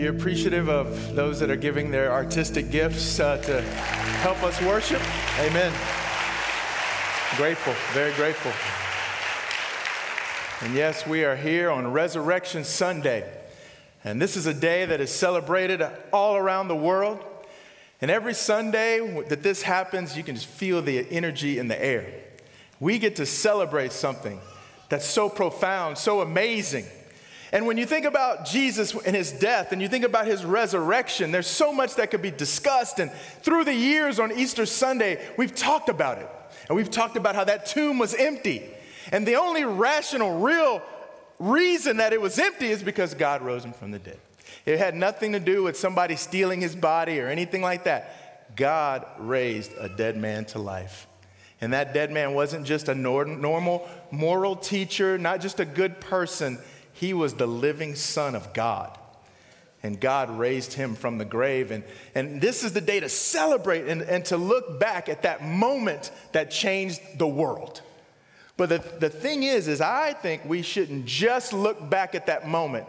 you appreciative of those that are giving their artistic gifts to help us worship? Amen. Grateful, very grateful. And yes, we are here on Resurrection Sunday. And this is a day that is celebrated all around the world. And every Sunday that this happens, you can just feel the energy in the air. We get to celebrate something that's so profound, so amazing. And when you think about Jesus and his death, and you think about his resurrection, there's so much that could be discussed. And through the years on Easter Sunday, we've talked about it. And we've talked about how that tomb was empty. And the only rational, real reason that it was empty is because God rose him from the dead. It had nothing to do with somebody stealing his body or anything like that. God raised a dead man to life. And that dead man wasn't just a normal moral teacher, not just a good person. He was the living Son of God. And God raised him from the grave. And this is the day to celebrate and to look back at that moment that changed the world. But the thing is I think we shouldn't just look back at that moment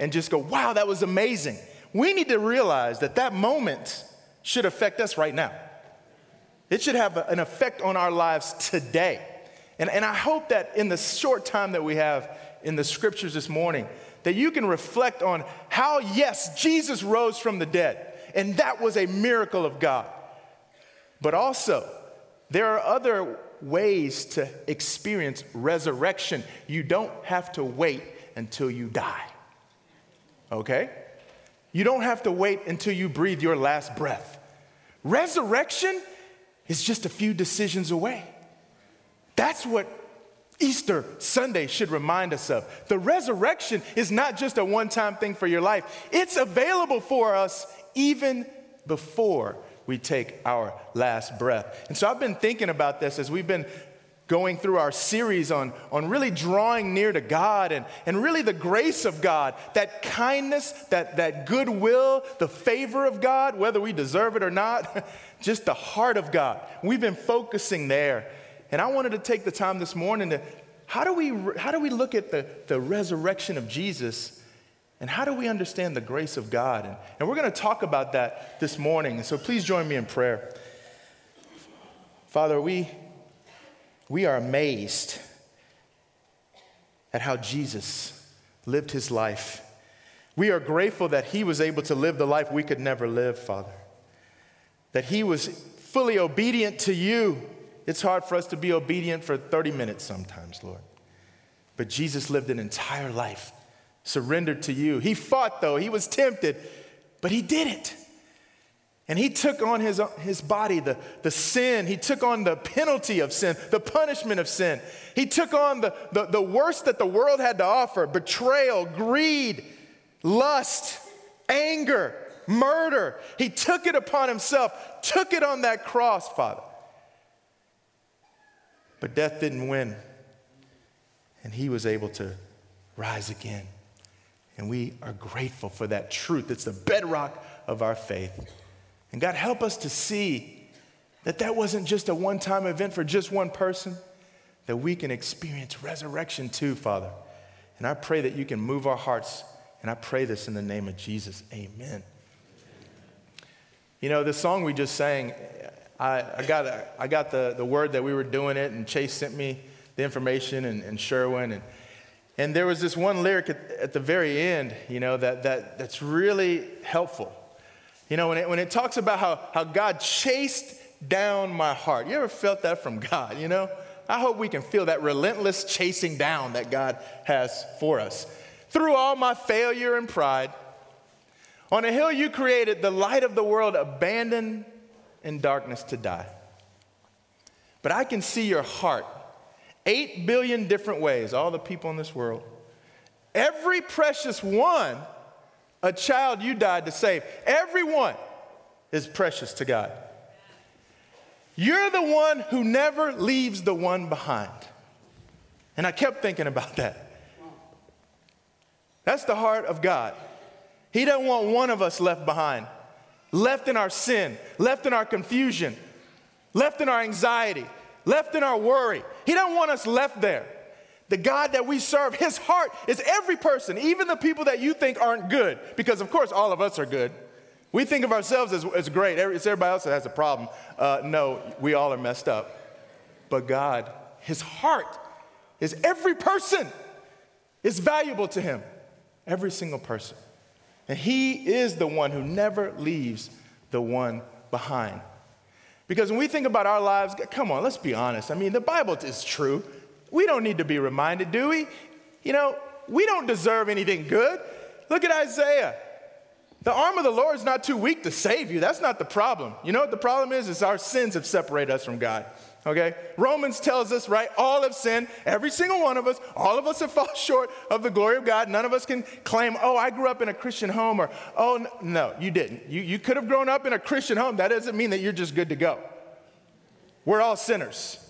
and just go, wow, that was amazing. We need to realize that that moment should affect us right now. It should have an effect on our lives today. And I hope that in the short time that we have in the scriptures this morning, that you can reflect on how, yes, Jesus rose from the dead, and that was a miracle of God. But also, there are other ways to experience resurrection. You don't have to wait until you die, okay? You don't have to wait until you breathe your last breath. Resurrection is just a few decisions away. That's what Easter Sunday should remind us of. The resurrection is not just a one-time thing for your life. It's available for us even before we take our last breath. And so I've been thinking about this as we've been going through our series on really drawing near to God and really the grace of God, that kindness, that goodwill, the favor of God, whether we deserve it or not, just the heart of God. We've been focusing there. And I wanted to take the time this morning to, how do we look at the resurrection of Jesus, and how do we understand the grace of God? And we're going to talk about that this morning. And so please join me in prayer. Father, we are amazed at how Jesus lived his life. We are grateful that he was able to live the life we could never live, Father. That he was fully obedient to you. It's hard for us to be obedient for 30 minutes sometimes, Lord. But Jesus lived an entire life surrendered to you. He fought, though. He was tempted, but he did it. And he took on his body, the sin. He took on the penalty of sin, the punishment of sin. He took on the worst that the world had to offer: betrayal, greed, lust, anger, murder. He took it upon himself, took it on that cross, Father. But death didn't win, and he was able to rise again. And we are grateful for that truth. It's the bedrock of our faith. And God, help us to see that wasn't just a one-time event for just one person, that we can experience resurrection too, Father. And I pray that you can move our hearts, and I pray this in the name of Jesus. Amen. You know, the song we just sang, I got the word that we were doing it, and Chase sent me the information, and Sherwin. And there was this one lyric at the very end, you know, that's really helpful. You know, when it talks about how God chased down my heart. You ever felt that from God, you know? I hope we can feel that relentless chasing down that God has for us. Through all my failure and pride, on a hill you created, the light of the world abandoned in darkness to die. But I can see your heart 8 billion different ways, all the people in this world. Every precious one, a child you died to save. Everyone is precious to God. You're the one who never leaves the one behind. And I kept thinking about that. That's the heart of God. He doesn't want one of us left behind. Left in our sin, left in our confusion, left in our anxiety, left in our worry. He doesn't want us left there. The God that we serve, his heart is every person, even the people that you think aren't good. Because, of course, all of us are good. We think of ourselves as great. It's everybody else that has a problem. No, we all are messed up. But God, his heart is every person is valuable to him. Every single person. And he is the one who never leaves the one behind. Because when we think about our lives, come on, let's be honest. I mean, the Bible is true. We don't need to be reminded, do we? You know, we don't deserve anything good. Look at Isaiah. The arm of the Lord is not too weak to save you. That's not the problem. You know what the problem is? It's our sins have separated us from God, okay? Romans tells us, right, all have sinned, every single one of us. All of us have fallen short of the glory of God. None of us can claim, oh, I grew up in a Christian home, or, oh, no, you didn't. You could have grown up in a Christian home. That doesn't mean that you're just good to go. We're all sinners.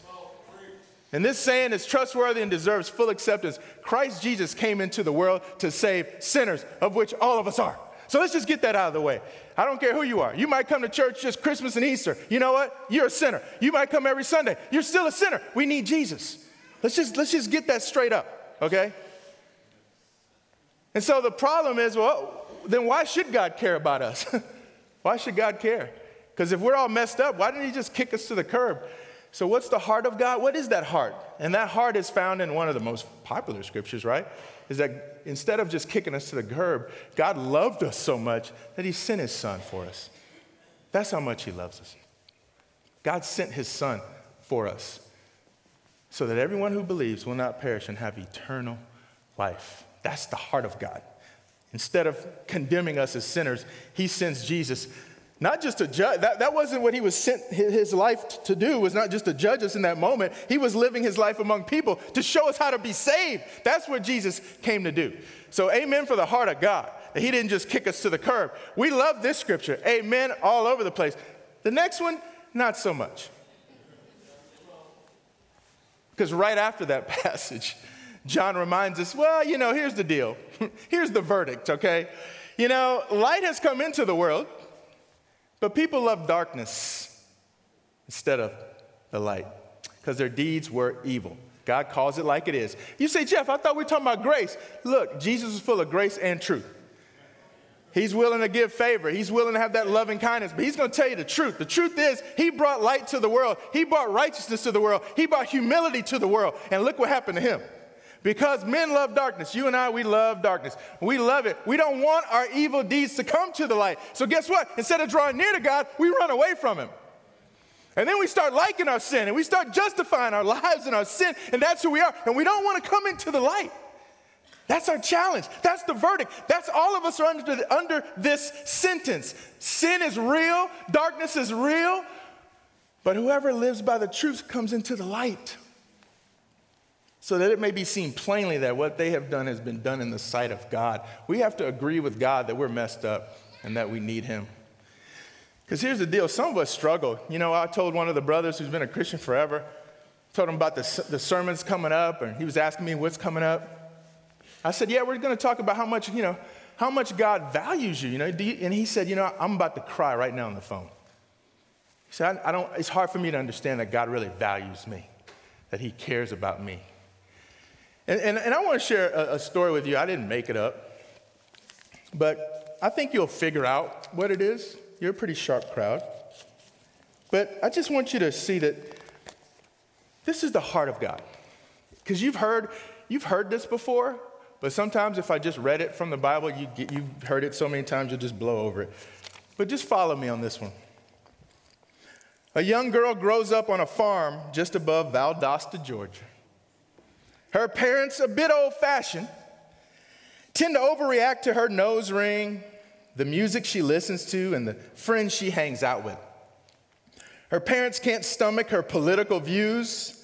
And this saying is trustworthy and deserves full acceptance. Christ Jesus came into the world to save sinners, of which all of us are. So let's just get that out of the way. I don't care who you are. You might come to church just Christmas and Easter. You know what? You're a sinner. You might come every Sunday. You're still a sinner. We need Jesus. Let's just get that straight up, okay? And so the problem is, well, then why should God care about us? Why should God care? Because if we're all messed up, why didn't he just kick us to the curb? So what's the heart of God? What is that heart? And that heart is found in one of the most popular scriptures, right? Is that instead of just kicking us to the curb, God loved us so much that he sent his son for us. That's how much he loves us. God sent his son for us so that everyone who believes will not perish and have eternal life. That's the heart of God. Instead of condemning us as sinners, he sends Jesus. Not just to judge, that wasn't what he was sent his life to do, was not just to judge us in that moment. He was living his life among people to show us how to be saved. That's what Jesus came to do. So amen for the heart of God, that he didn't just kick us to the curb. We love this scripture, amen, all over the place. The next one, not so much. Because right after that passage, John reminds us, well, you know, here's the deal. Here's the verdict, okay? You know, light has come into the world. But people love darkness instead of the light because their deeds were evil. God calls it like it is. You say, Jeff, I thought we were talking about grace. Look, Jesus is full of grace and truth. He's willing to give favor. He's willing to have that loving kindness, but he's going to tell you the truth. The truth is he brought light to the world. He brought righteousness to the world. He brought humility to the world. And look what happened to him. Because men love darkness. You and I, we love darkness. We love it. We don't want our evil deeds to come to the light. So guess what? Instead of drawing near to God, we run away from him. And then we start liking our sin, and we start justifying our lives and our sin, and that's who we are. And we don't want to come into the light. That's our challenge. That's the verdict. That's all of us are under this sentence. Sin is real. Darkness is real. But whoever lives by the truth comes into the light. So that it may be seen plainly that what they have done has been done in the sight of God. We have to agree with God that we're messed up and that we need him. Because here's the deal. Some of us struggle. You know, I told one of the brothers who's been a Christian forever, told him about the sermons coming up, and he was asking me what's coming up. I said, yeah, we're going to talk about how much God values you. You know, and he said, you know, I'm about to cry right now on the phone. He said, it's hard for me to understand that God really values me, that he cares about me. And I want to share a story with you. I didn't make it up, but I think you'll figure out what it is. You're a pretty sharp crowd. But I just want you to see that this is the heart of God. Because you've heard this before, but sometimes if I just read it from the Bible, you've heard it so many times you'll just blow over it. But just follow me on this one. A young girl grows up on a farm just above Valdosta, Georgia. Her parents, a bit old-fashioned, tend to overreact to her nose ring, the music she listens to, and the friends she hangs out with. Her parents can't stomach her political views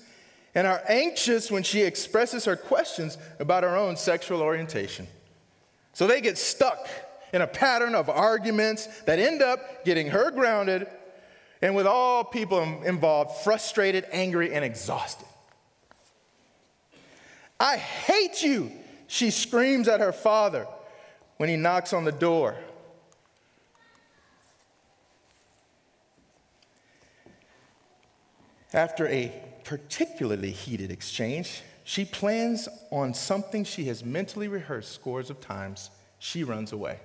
and are anxious when she expresses her questions about her own sexual orientation. So they get stuck in a pattern of arguments that end up getting her grounded and with all people involved frustrated, angry, and exhausted. I hate you, she screams at her father when he knocks on the door. After a particularly heated exchange, She plans on something she has mentally rehearsed scores of times. She runs away.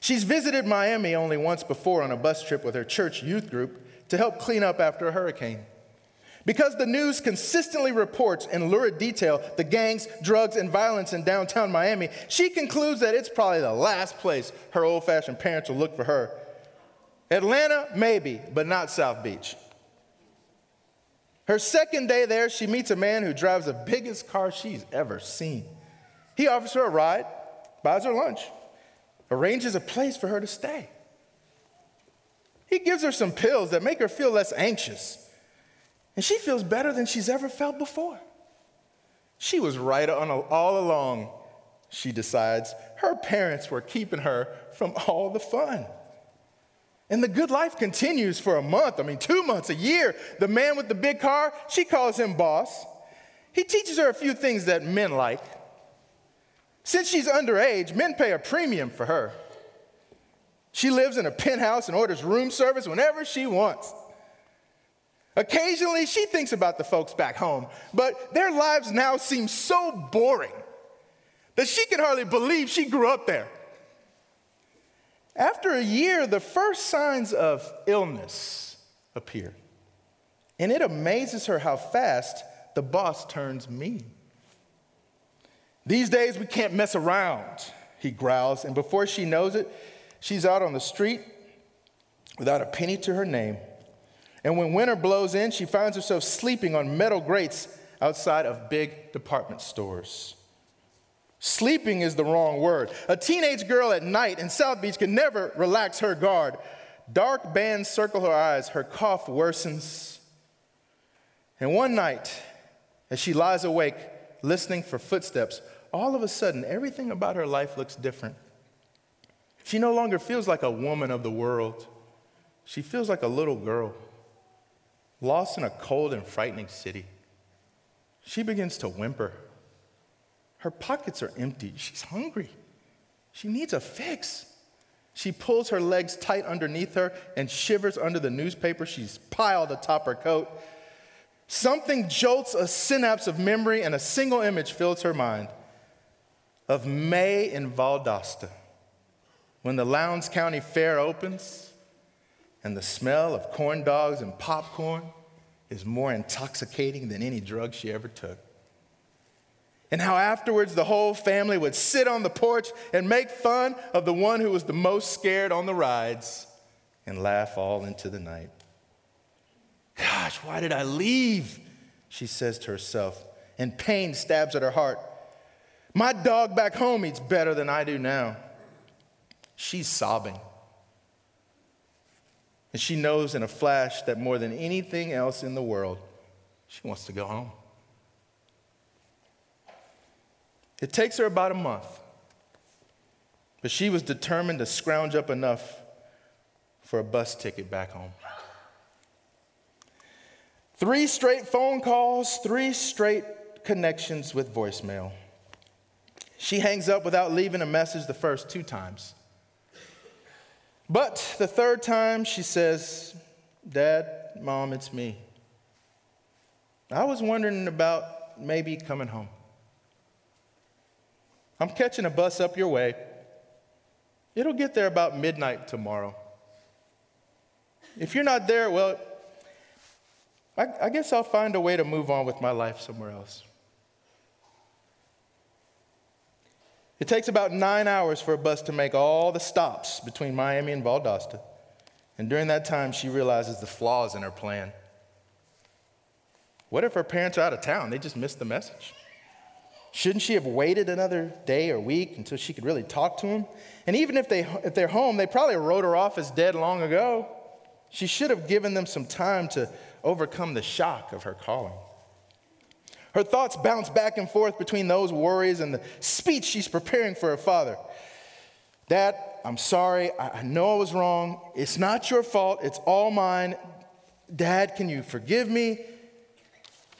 She's visited Miami only once before on a bus trip with her church youth group to help clean up after a hurricane. Because the news consistently reports in lurid detail the gangs, drugs, and violence in downtown Miami, she concludes that it's probably the last place her old-fashioned parents will look for her. Atlanta, maybe, but not South Beach. Her second day there, she meets a man who drives the biggest car she's ever seen. He offers her a ride, buys her lunch, arranges a place for her to stay. He gives her some pills that make her feel less anxious. And she feels better than she's ever felt before. She was right on all along, she decides. Her parents were keeping her from all the fun. And the good life continues for a month, 2 months, a year. The man with the big car, she calls him boss. He teaches her a few things that men like. Since she's underage, men pay a premium for her. She lives in a penthouse and orders room service whenever she wants. Occasionally, she thinks about the folks back home, but their lives now seem so boring that she can hardly believe she grew up there. After a year, the first signs of illness appear, and it amazes her how fast the boss turns mean. "These days, we can't mess around," he growls, and before she knows it, she's out on the street without a penny to her name. And when winter blows in, she finds herself sleeping on metal grates outside of big department stores. Sleeping is the wrong word. A teenage girl at night in South Beach can never relax her guard. Dark bands circle her eyes. Her cough worsens. And one night, as she lies awake, listening for footsteps, all of a sudden, everything about her life looks different. She no longer feels like a woman of the world. She feels like a little girl, lost in a cold and frightening city. She begins to whimper. Her pockets are empty. She's hungry. She needs a fix. She pulls her legs tight underneath her and shivers under the newspaper she's piled atop her coat. Something jolts a synapse of memory, and a single image fills her mind of May in Valdosta, when the Lowndes County Fair opens, and the smell of corn dogs and popcorn is more intoxicating than any drug she ever took. And how afterwards the whole family would sit on the porch and make fun of the one who was the most scared on the rides and laugh all into the night. "Gosh, why did I leave?" she says to herself, and pain stabs at her heart. "My dog back home eats better than I do now." She's sobbing. And she knows in a flash that more than anything else in the world, she wants to go home. It takes her about a month, but she was determined to scrounge up enough for a bus ticket back home. 3 straight phone calls, 3 straight connections with voicemail. She hangs up without leaving a message the first 2 times. But the third time, she says, "Dad, Mom, it's me. I was wondering about maybe coming home. I'm catching a bus up your way. It'll get there about midnight tomorrow. If you're not there, well, I guess I'll find a way to move on with my life somewhere else." It takes about 9 hours for a bus to make all the stops between Miami and Valdosta. And during that time, she realizes the flaws in her plan. What if her parents are out of town? They just missed the message. Shouldn't she have waited another day or week until she could really talk to them? And even if they're home, they probably wrote her off as dead long ago. She should have given them some time to overcome the shock of her calling. Her thoughts bounce back and forth between those worries and the speech she's preparing for her father. "Dad, I'm sorry. I know I was wrong. It's not your fault. It's all mine. Dad, can you forgive me?"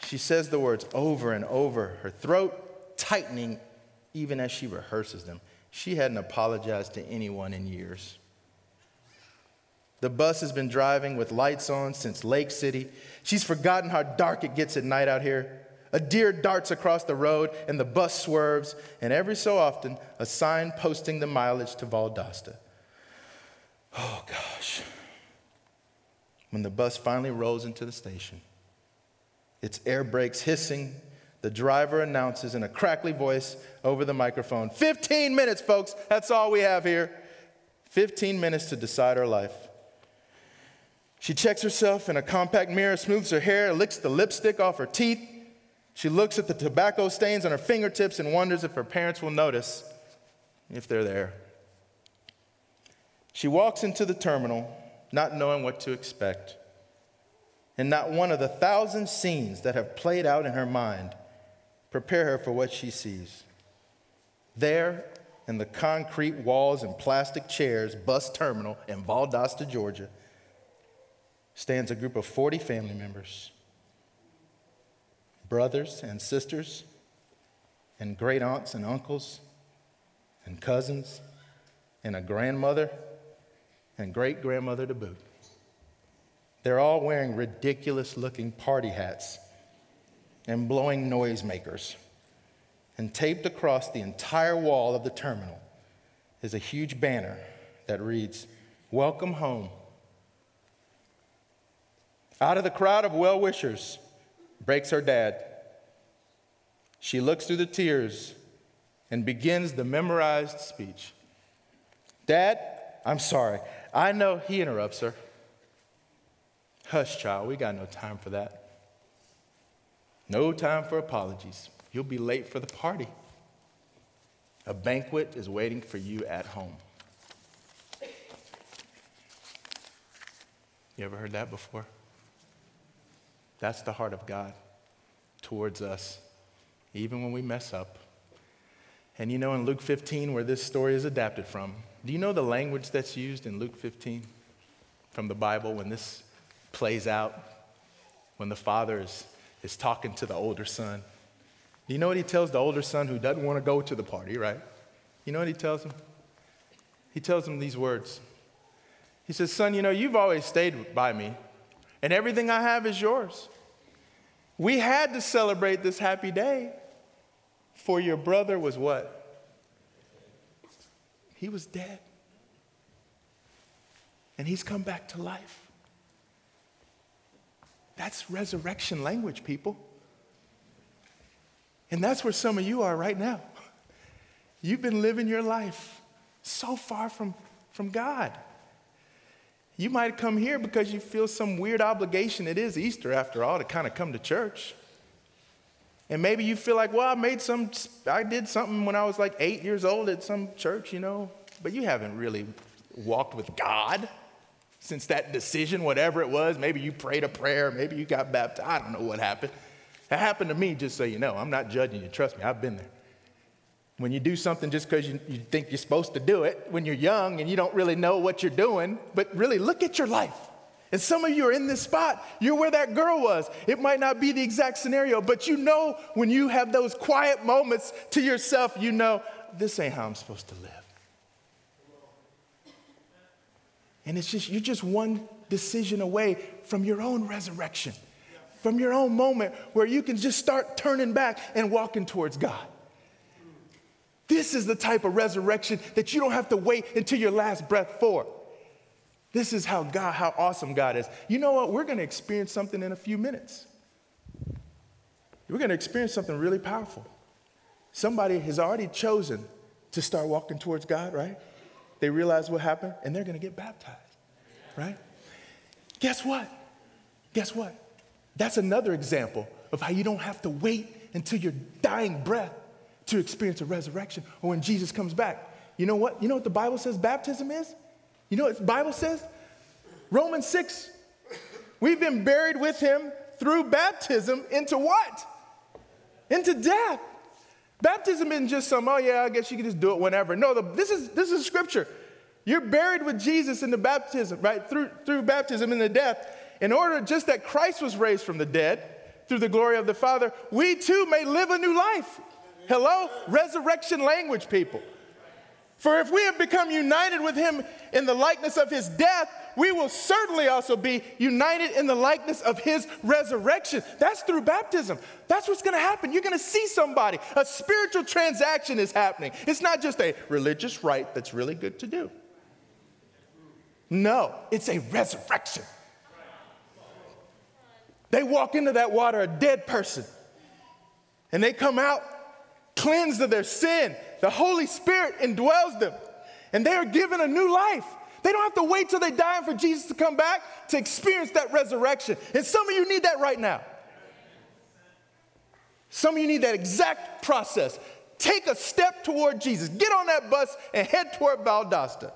She says the words over and over, her throat tightening even as she rehearses them. She hadn't apologized to anyone in years. The bus has been driving with lights on since Lake City. She's forgotten how dark it gets at night out here. A deer darts across the road and the bus swerves, and every so often, a sign posting the mileage to Valdosta. Oh, gosh. When the bus finally rolls into the station, its air brakes hissing, the driver announces in a crackly voice over the microphone, 15 minutes, folks, that's all we have here. 15 minutes to decide her life. She checks herself in a compact mirror, smooths her hair, licks the lipstick off her teeth. She looks at the tobacco stains on her fingertips and wonders if her parents will notice, if they're there. She walks into the terminal, not knowing what to expect. And not one of the thousand scenes that have played out in her mind prepare her for what she sees. There, in the concrete walls and plastic chairs bus terminal in Valdosta, Georgia, stands a group of 40 family members, brothers and sisters, and great aunts and uncles, and cousins, and a grandmother, and great-grandmother to boot. They're all wearing ridiculous-looking party hats and blowing noisemakers. And taped across the entire wall of the terminal is a huge banner that reads, "Welcome home." Out of the crowd of well-wishers breaks her dad. She looks through the tears and begins the memorized speech. "Dad, I'm sorry." I know he interrupts her. "Hush, child, we got no time for that. No time for apologies. You'll be late for the party. A banquet is waiting for you at home." You ever heard that before? That's the heart of God towards us, even when we mess up. And you know in Luke 15, where this story is adapted from, do you know the language that's used in Luke 15 from the Bible when this plays out, when the father is talking to the older son? Do you know what he tells the older son who doesn't want to go to the party, right? You know what he tells him? He tells him these words. He says, "Son, you know, you've always stayed by me, and everything I have is yours. We had to celebrate this happy day, for your brother was what? He was dead, and he's come back to life." That's resurrection language, people. And that's where some of you are right now. You've been living your life so far from God. You might come here because you feel some weird obligation. It is Easter, after all, to kind of come to church. And maybe you feel like, well, I did something when I was like 8 years old at some church, you know. But you haven't really walked with God since that decision, whatever it was. Maybe you prayed a prayer. Maybe you got baptized. I don't know what happened. It happened to me, just so you know. I'm not judging you. Trust me, I've been there. When you do something just because you think you're supposed to do it, when you're young and you don't really know what you're doing, but really look at your life. And some of you are in this spot. You're where that girl was. It might not be the exact scenario, but you know when you have those quiet moments to yourself, you know, this ain't how I'm supposed to live. And it's just, you're just one decision away from your own resurrection, from your own moment where you can just start turning back and walking towards God. This is the type of resurrection that you don't have to wait until your last breath for. This is how awesome God is. You know what? We're going to experience something in a few minutes. We're going to experience something really powerful. Somebody has already chosen to start walking towards God, right? They realize what happened, and they're going to get baptized, right? Guess what? Guess what? That's another example of how you don't have to wait until your dying breath to experience a resurrection or when Jesus comes back. You know what? You know what the Bible says baptism is? You know what the Bible says? Romans 6. We've been buried with him through baptism into what? Into death. Baptism isn't just some, oh, yeah, I guess you can just do it whenever. No, this is Scripture. You're buried with Jesus in the baptism, right, through baptism in the death. In order just that Christ was raised from the dead through the glory of the Father, we too may live a new life. Hello? Resurrection language, people. For if we have become united with him in the likeness of his death, we will certainly also be united in the likeness of his resurrection. That's through baptism. That's what's going to happen. You're going to see somebody. A spiritual transaction is happening. It's not just a religious rite that's really good to do. No, it's a resurrection. They walk into that water a dead person, and they come out cleansed of their sin. The Holy Spirit indwells them, and they are given a new life. They don't have to wait till they die and for Jesus to come back to experience that resurrection. And some of you need that right now. Some of you need that exact process. Take a step toward Jesus. Get on that bus and head toward Valdosta.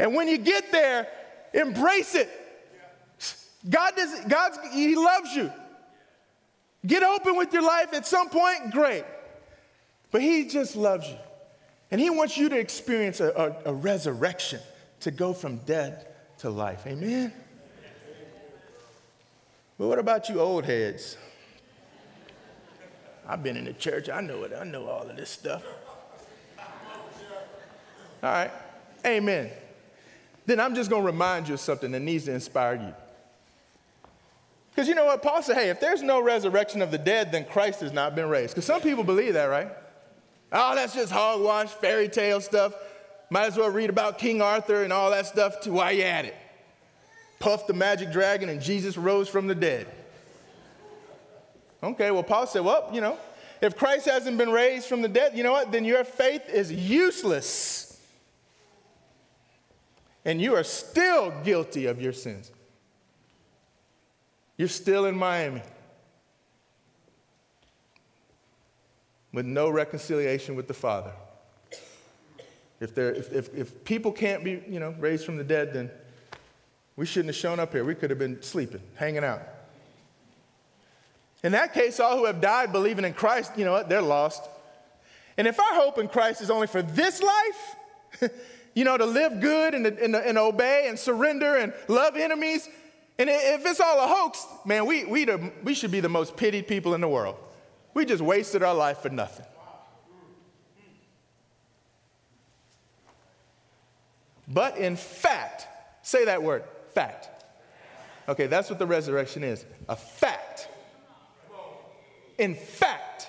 And when you get there, embrace it. He loves you. Get open with your life at some point, great. But he just loves you. And he wants you to experience a resurrection, to go from dead to life. Amen? But what about you old heads? I've been in the church. I know it. I know all of this stuff. All right. Amen. Then I'm just going to remind you of something that needs to inspire you. Because you know what? Paul said, hey, if there's no resurrection of the dead, then Christ has not been raised. Because some people believe that, right? Oh, that's just hogwash, fairy tale stuff. Might as well read about King Arthur and all that stuff too while you're at it. Puff the magic dragon and Jesus rose from the dead. Okay, well, Paul said, well, you know, if Christ hasn't been raised from the dead, you know what? Then your faith is useless. And you are still guilty of your sins. You're still in Miami, with no reconciliation with the Father. If people can't be, you know, raised from the dead, then we shouldn't have shown up here. We could have been sleeping, hanging out. In that case, all who have died believing in Christ, you know what, they're lost. And if our hope in Christ is only for this life, you know, to live good and obey and surrender and love enemies, and if it's all a hoax, man, we should be the most pitied people in the world. We just wasted our life for nothing. But in fact, say that word, fact. Okay, that's what the resurrection is, a fact. In fact,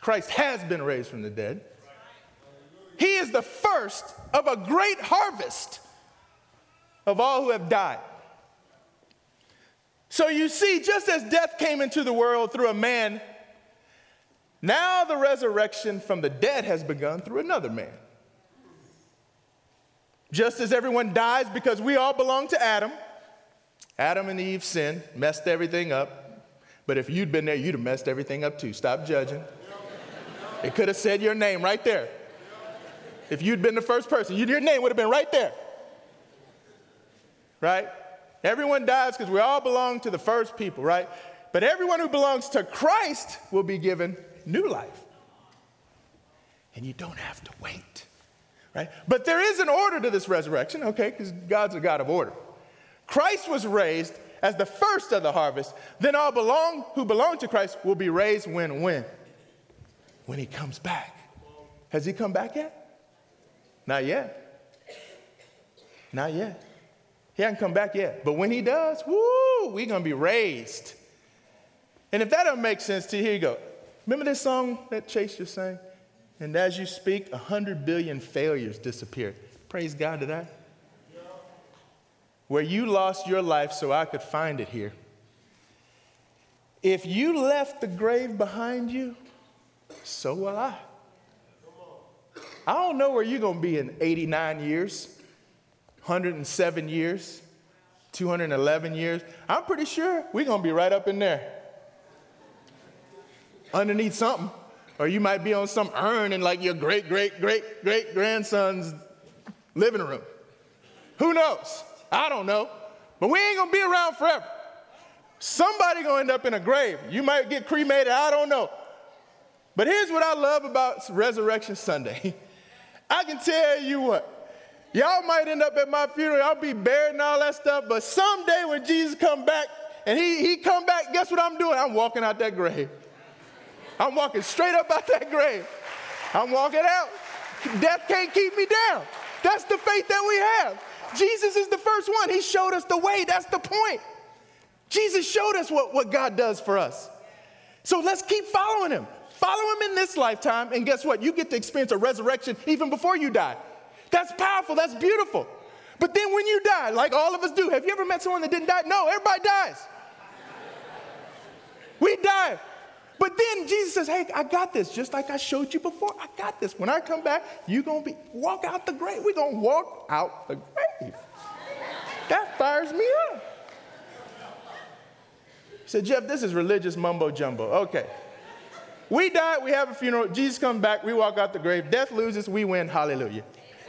Christ has been raised from the dead. He is the first of a great harvest of all who have died. So you see, just as death came into the world through a man, now the resurrection from the dead has begun through another man. Just as everyone dies because we all belong to Adam. Adam and Eve sinned, messed everything up. But if you'd been there, you'd have messed everything up too. Stop judging. It could have said your name right there. If you'd been the first person, your name would have been right there. Right? Everyone dies because we all belong to the first people, right? But everyone who belongs to Christ will be given new life. And you don't have to wait, right? But there is an order to this resurrection, okay, because God's a God of order. Christ was raised as the first of the harvest. Then all who belong to Christ will be raised when? When he comes back. Has he come back yet? Not yet. Not yet. He hasn't come back yet. But when he does, woo, we're going to be raised. And if that doesn't make sense to you, here you go. Remember this song that Chase just sang? And as you speak, 100 billion failures disappear. Praise God to that. Yeah. Where you lost your life so I could find it here. If you left the grave behind you, so will I. I don't know where you're going to be in 89 years. 107 years, 211 years. I'm pretty sure we're going to be right up in there. Underneath something. Or you might be on some urn in like your great-great-great-great-grandson's living room. Who knows? I don't know. But we ain't going to be around forever. Somebody going to end up in a grave. You might get cremated. I don't know. But here's what I love about Resurrection Sunday. I can tell you what. Y'all might end up at my funeral. I'll be buried and all that stuff. But someday when Jesus come back and he come back, guess what I'm doing? I'm walking out that grave. I'm walking straight up out that grave. I'm walking out. Death can't keep me down. That's the faith that we have. Jesus is the first one. He showed us the way. That's the point. Jesus showed us what God does for us. So let's keep following him. Follow him in this lifetime, and guess what? You get to experience a resurrection even before you die. That's powerful. That's beautiful. But then when you die, like all of us do, have you ever met someone that didn't die? No, everybody dies. We die. But then Jesus says, hey, I got this. Just like I showed you before, I got this. When I come back, you're going to walk out the grave. We're going to walk out the grave. That fires me up. He said, Jeff, this is religious mumbo jumbo. Okay. We die, we have a funeral, Jesus comes back, we walk out the grave, death loses, we win, hallelujah.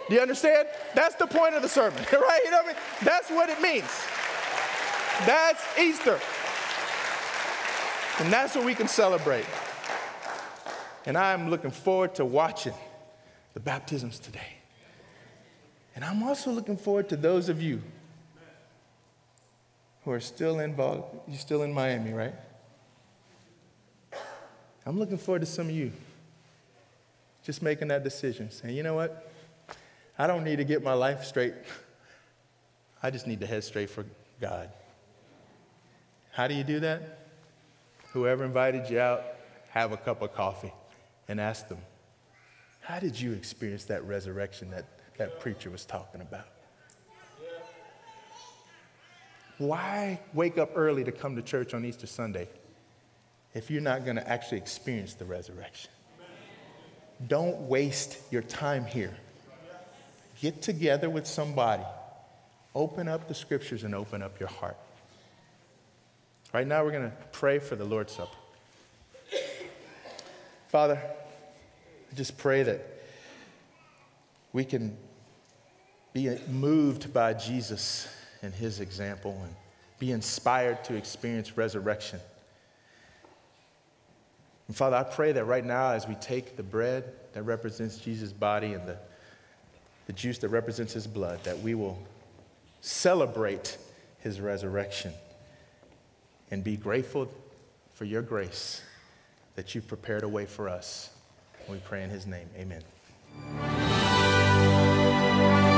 Do you understand? That's the point of the sermon, right? You know what I mean? That's what it means. That's Easter. And that's what we can celebrate. And I'm looking forward to watching the baptisms today. And I'm also looking forward to those of you who are still involved. You're still in Miami, right? I'm looking forward to some of you just making that decision, saying, you know what? I don't need to get my life straight. I just need to head straight for God. How do you do that? Whoever invited you out, have a cup of coffee and ask them, how did you experience that resurrection that preacher was talking about? Why wake up early to come to church on Easter Sunday if you're not going to actually experience the resurrection? Don't waste your time here. Get together with somebody. Open up the scriptures and open up your heart. Right now, we're going to pray for the Lord's Supper. Father, I just pray that we can be moved by Jesus and his example and be inspired to experience resurrection. And Father, I pray that right now as we take the bread that represents Jesus' body and the juice that represents his blood, that we will celebrate his resurrection and be grateful for your grace that you've prepared a way for us. We pray in his name. Amen.